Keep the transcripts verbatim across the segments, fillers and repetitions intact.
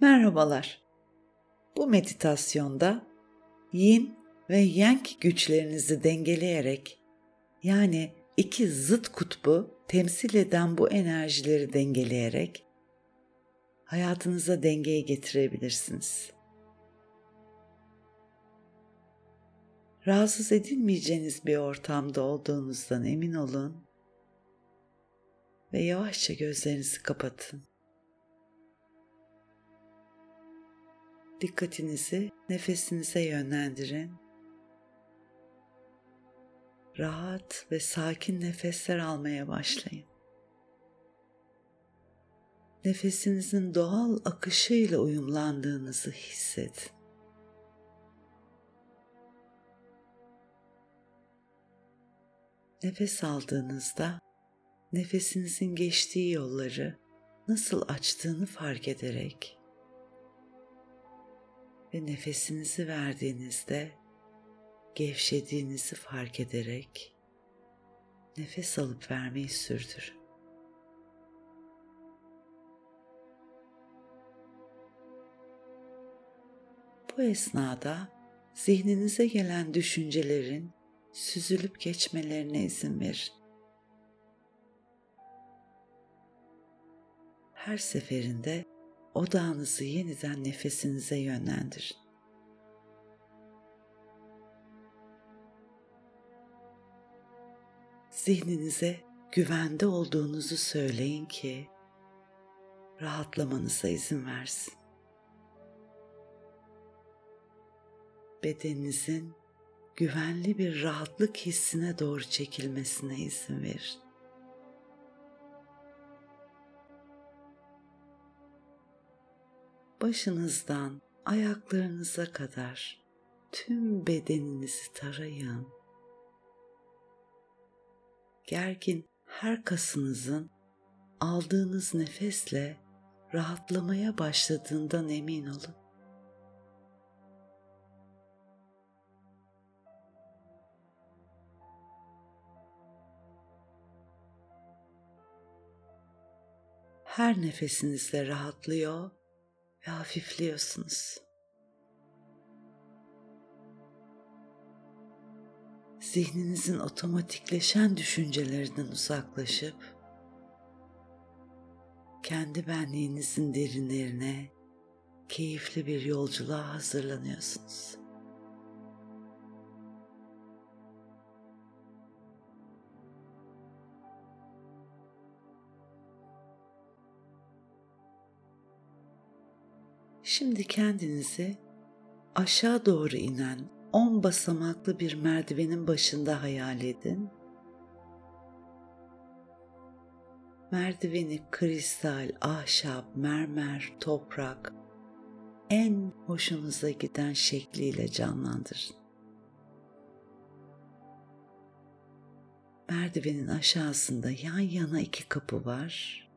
Merhabalar. Bu meditasyonda yin ve yang güçlerinizi dengeleyerek, yani iki zıt kutbu temsil eden bu enerjileri dengeleyerek hayatınıza dengeyi getirebilirsiniz. Rahatsız edilmeyeceğiniz bir ortamda olduğunuzdan emin olun ve yavaşça gözlerinizi kapatın. Dikkatinizi nefesinize yönlendirin. Rahat ve sakin nefesler almaya başlayın. Nefesinizin doğal akışıyla uyumlandığınızı hissedin. Nefes aldığınızda nefesinizin geçtiği yolları nasıl açtığını fark ederek ve nefesinizi verdiğinizde gevşediğinizi fark ederek nefes alıp vermeyi sürdürün. Bu esnada zihninize gelen düşüncelerin süzülüp geçmelerine izin verin. Her seferinde odağınızı yeniden nefesinize yönlendirin. Zihninize güvende olduğunuzu söyleyin ki rahatlamanıza izin versin. Bedeninizin güvenli bir rahatlık hissine doğru çekilmesine izin verin. Başınızdan ayaklarınıza kadar tüm bedeninizi tarayın. Gergin her kasınızın aldığınız nefesle rahatlamaya başladığından emin olun. Her nefesinizle rahatlıyor ve hafifliyorsunuz. Zihninizin otomatikleşen düşüncelerinden uzaklaşıp kendi benliğinizin derinlerine keyifli bir yolculuğa hazırlanıyorsunuz. Şimdi kendinizi aşağı doğru inen on basamaklı bir merdivenin başında hayal edin. Merdiveni kristal, ahşap, mermer, toprak, en hoşunuza giden şekliyle canlandırın. Merdivenin aşağısında yan yana iki kapı var.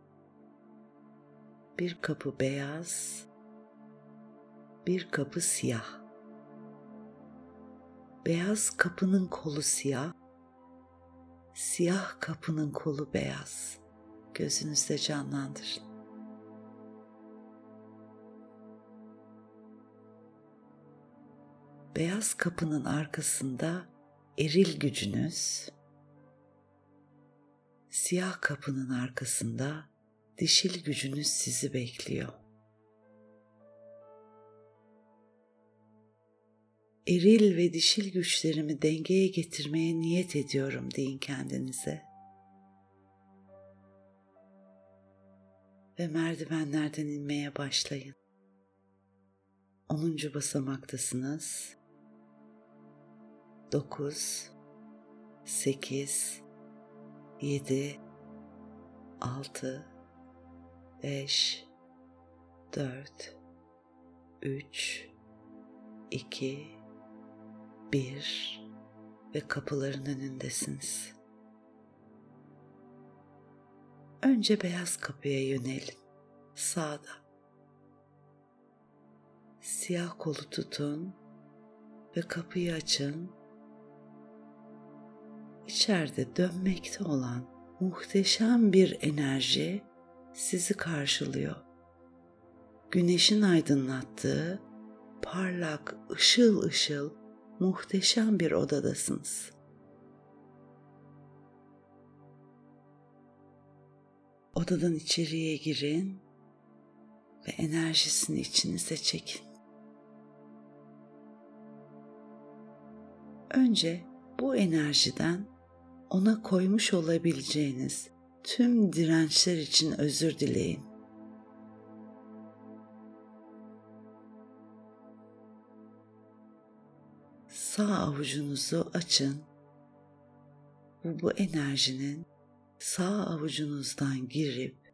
Bir kapı beyaz, bir kapı siyah. Beyaz kapının kolu siyah, siyah kapının kolu beyaz. Gözünüzde canlandırın. Beyaz kapının arkasında eril gücünüz, siyah kapının arkasında dişil gücünüz sizi bekliyor. Eril ve dişil güçlerimi dengeye getirmeye niyet ediyorum deyin kendinize. Ve merdivenlerden inmeye başlayın. onuncu basamaktasınız. dokuz, sekiz, yedi, altı, beş, dört, üç, iki, bir ve kapıların önündesiniz. Önce beyaz kapıya yönelin. Sağda. Siyah kolu tutun ve kapıyı açın. İçeride dönmekte olan muhteşem bir enerji sizi karşılıyor. güneşin aydınlattığı, parlak, ışıl ışıl, muhteşem bir odadasınız. Odadan içeriye girin ve enerjisini içinize çekin. Önce bu enerjiden ona koymuş olabileceğiniz tüm dirençler için özür dileyin. Sağ avucunuzu açın ve bu enerjinin sağ avucunuzdan girip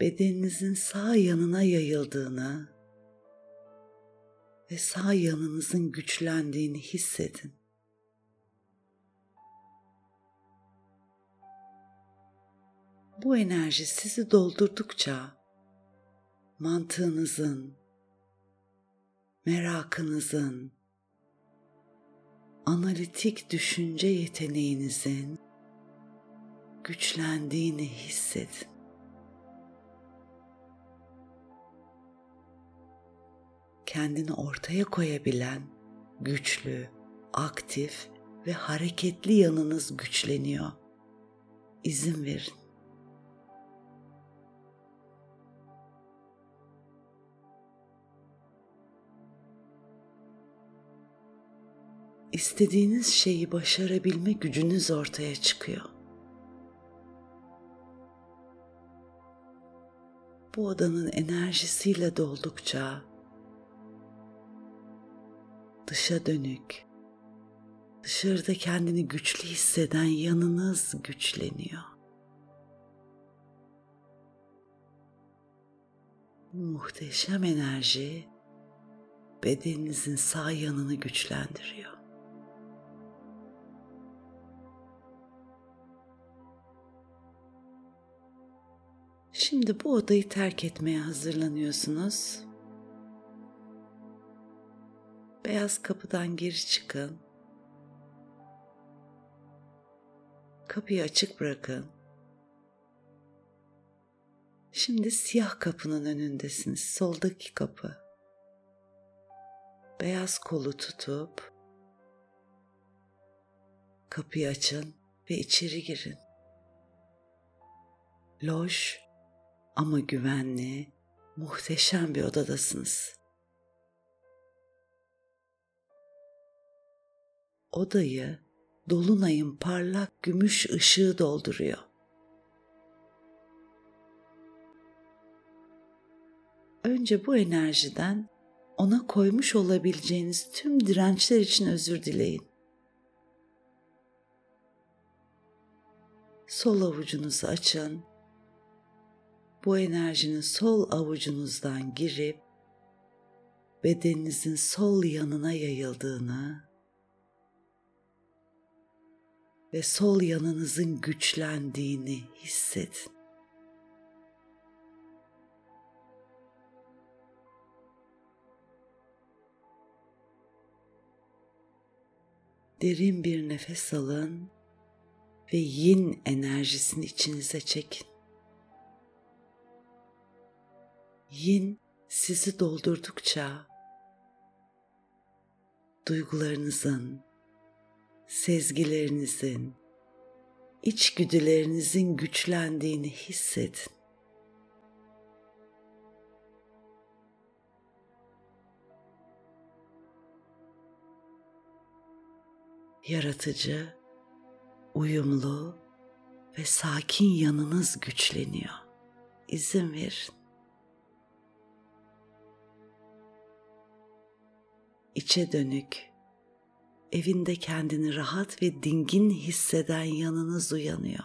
bedeninizin sağ yanına yayıldığını ve sağ yanınızın güçlendiğini hissedin. Bu enerji sizi doldurdukça mantığınızın, merakınızın, analitik düşünce yeteneğinizin güçlendiğini hissedin. Kendini ortaya koyabilen, güçlü, aktif ve hareketli yanınız güçleniyor. İzin verin. İstediğiniz şeyi başarabilme gücünüz ortaya çıkıyor. Bu odanın enerjisiyle doldukça dışa dönük, dışarıda kendini güçlü hisseden yanınız güçleniyor. Bu muhteşem enerji bedeninizin sağ yanını güçlendiriyor. Şimdi bu odayı terk etmeye hazırlanıyorsunuz. Beyaz kapıdan geri çıkın. Kapıyı açık bırakın. Şimdi siyah kapının önündesiniz. Soldaki kapı. Beyaz kolu tutup kapıyı açın ve içeri girin. Loş ama güvenli, muhteşem bir odadasınız. Odayı dolunayın parlak gümüş ışığı dolduruyor. Önce bu enerjiden ona koymuş olabileceğiniz tüm dirençler için özür dileyin. Sol avucunuzu açın. Bu enerjinin sol avucunuzdan girip bedeninizin sol yanına yayıldığını ve sol yanınızın güçlendiğini hissedin. Derin bir nefes alın ve yin enerjisini içinize çekin. Yin sizi doldurdukça duygularınızın, sezgilerinizin, içgüdülerinizin güçlendiğini hissedin. Yaratıcı, uyumlu ve sakin yanınız güçleniyor. İzin verin. İçe dönük, evinde kendini rahat ve dingin hisseden yanınız uyanıyor.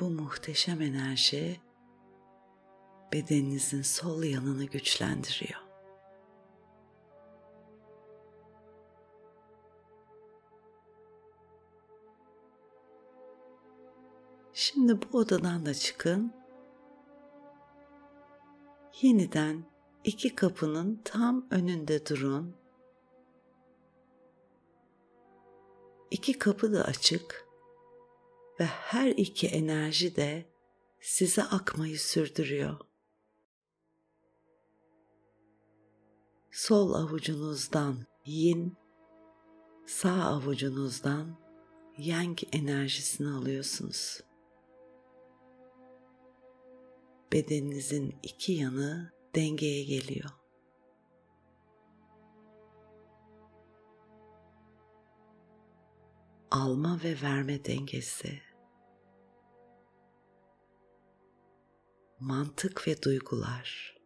Bu muhteşem enerji bedeninizin sol yanını güçlendiriyor. Şimdi bu odadan da çıkın. Yeniden iki kapının tam önünde durun. İki kapı da açık ve her iki enerji de size akmayı sürdürüyor. Sol avucunuzdan yin, sağ avucunuzdan yang enerjisini alıyorsunuz. Bedeninizin iki yanı dengeye geliyor. Alma ve verme dengesi. Mantık ve duygular.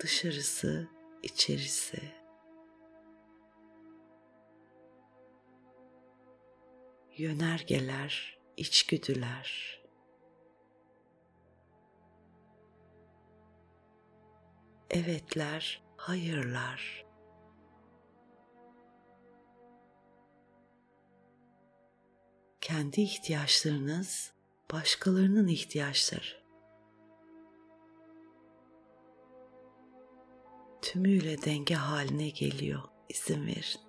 Dışarısı, içerisi. Yönergeler, içgüdüler. Evetler, hayırlar. Kendi ihtiyaçlarınız, başkalarının ihtiyaçları. Tümüyle denge haline geliyor. İzin verin.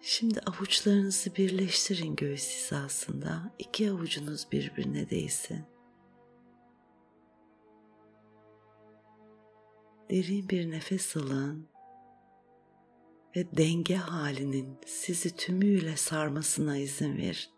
Şimdi avuçlarınızı birleştirin göğüs hizasında. İki avucunuz birbirine değsin. Derin bir nefes alın ve denge halinin sizi tümüyle sarmasına izin verin.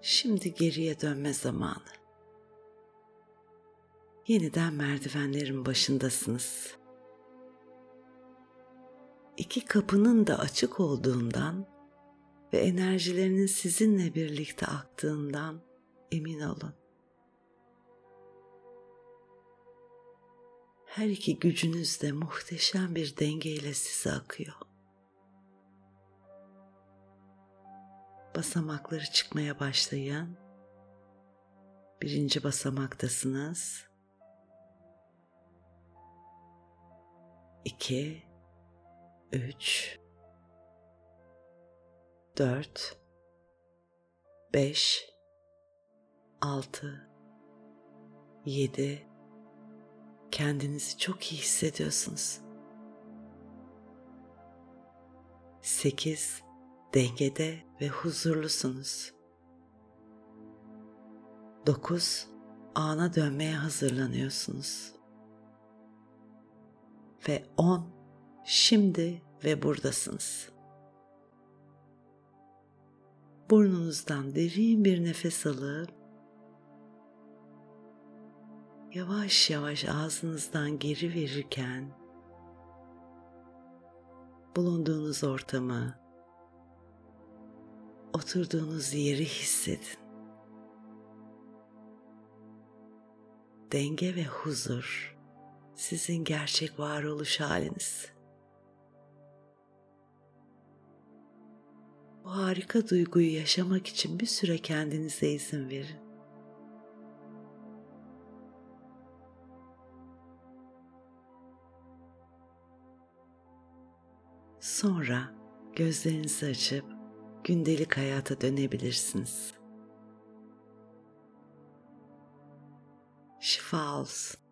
Şimdi geriye dönme zamanı. Yeniden merdivenlerin başındasınız. İki kapının da açık olduğundan ve enerjilerinin sizinle birlikte aktığından emin olun. Her iki gücünüz de muhteşem bir dengeyle size akıyor. Basamakları çıkmaya başlayın. Birinci basamaktasınız. İki, üç, dört, beş, altı, yedi. Kendinizi çok iyi hissediyorsunuz. Sekiz, dengede ve huzurlusunuz. Dokuz, ana dönmeye hazırlanıyorsunuz. Ve on, şimdi ve buradasınız. Burnunuzdan derin bir nefes alıp yavaş yavaş ağzınızdan geri verirken bulunduğunuz ortamı, oturduğunuz yeri hissedin. Denge ve huzur sizin gerçek varoluş haliniz. Bu harika duyguyu yaşamak için bir süre kendinize izin verin. Sonra gözlerinizi açıp gündelik hayata dönebilirsiniz. Şifa olsun.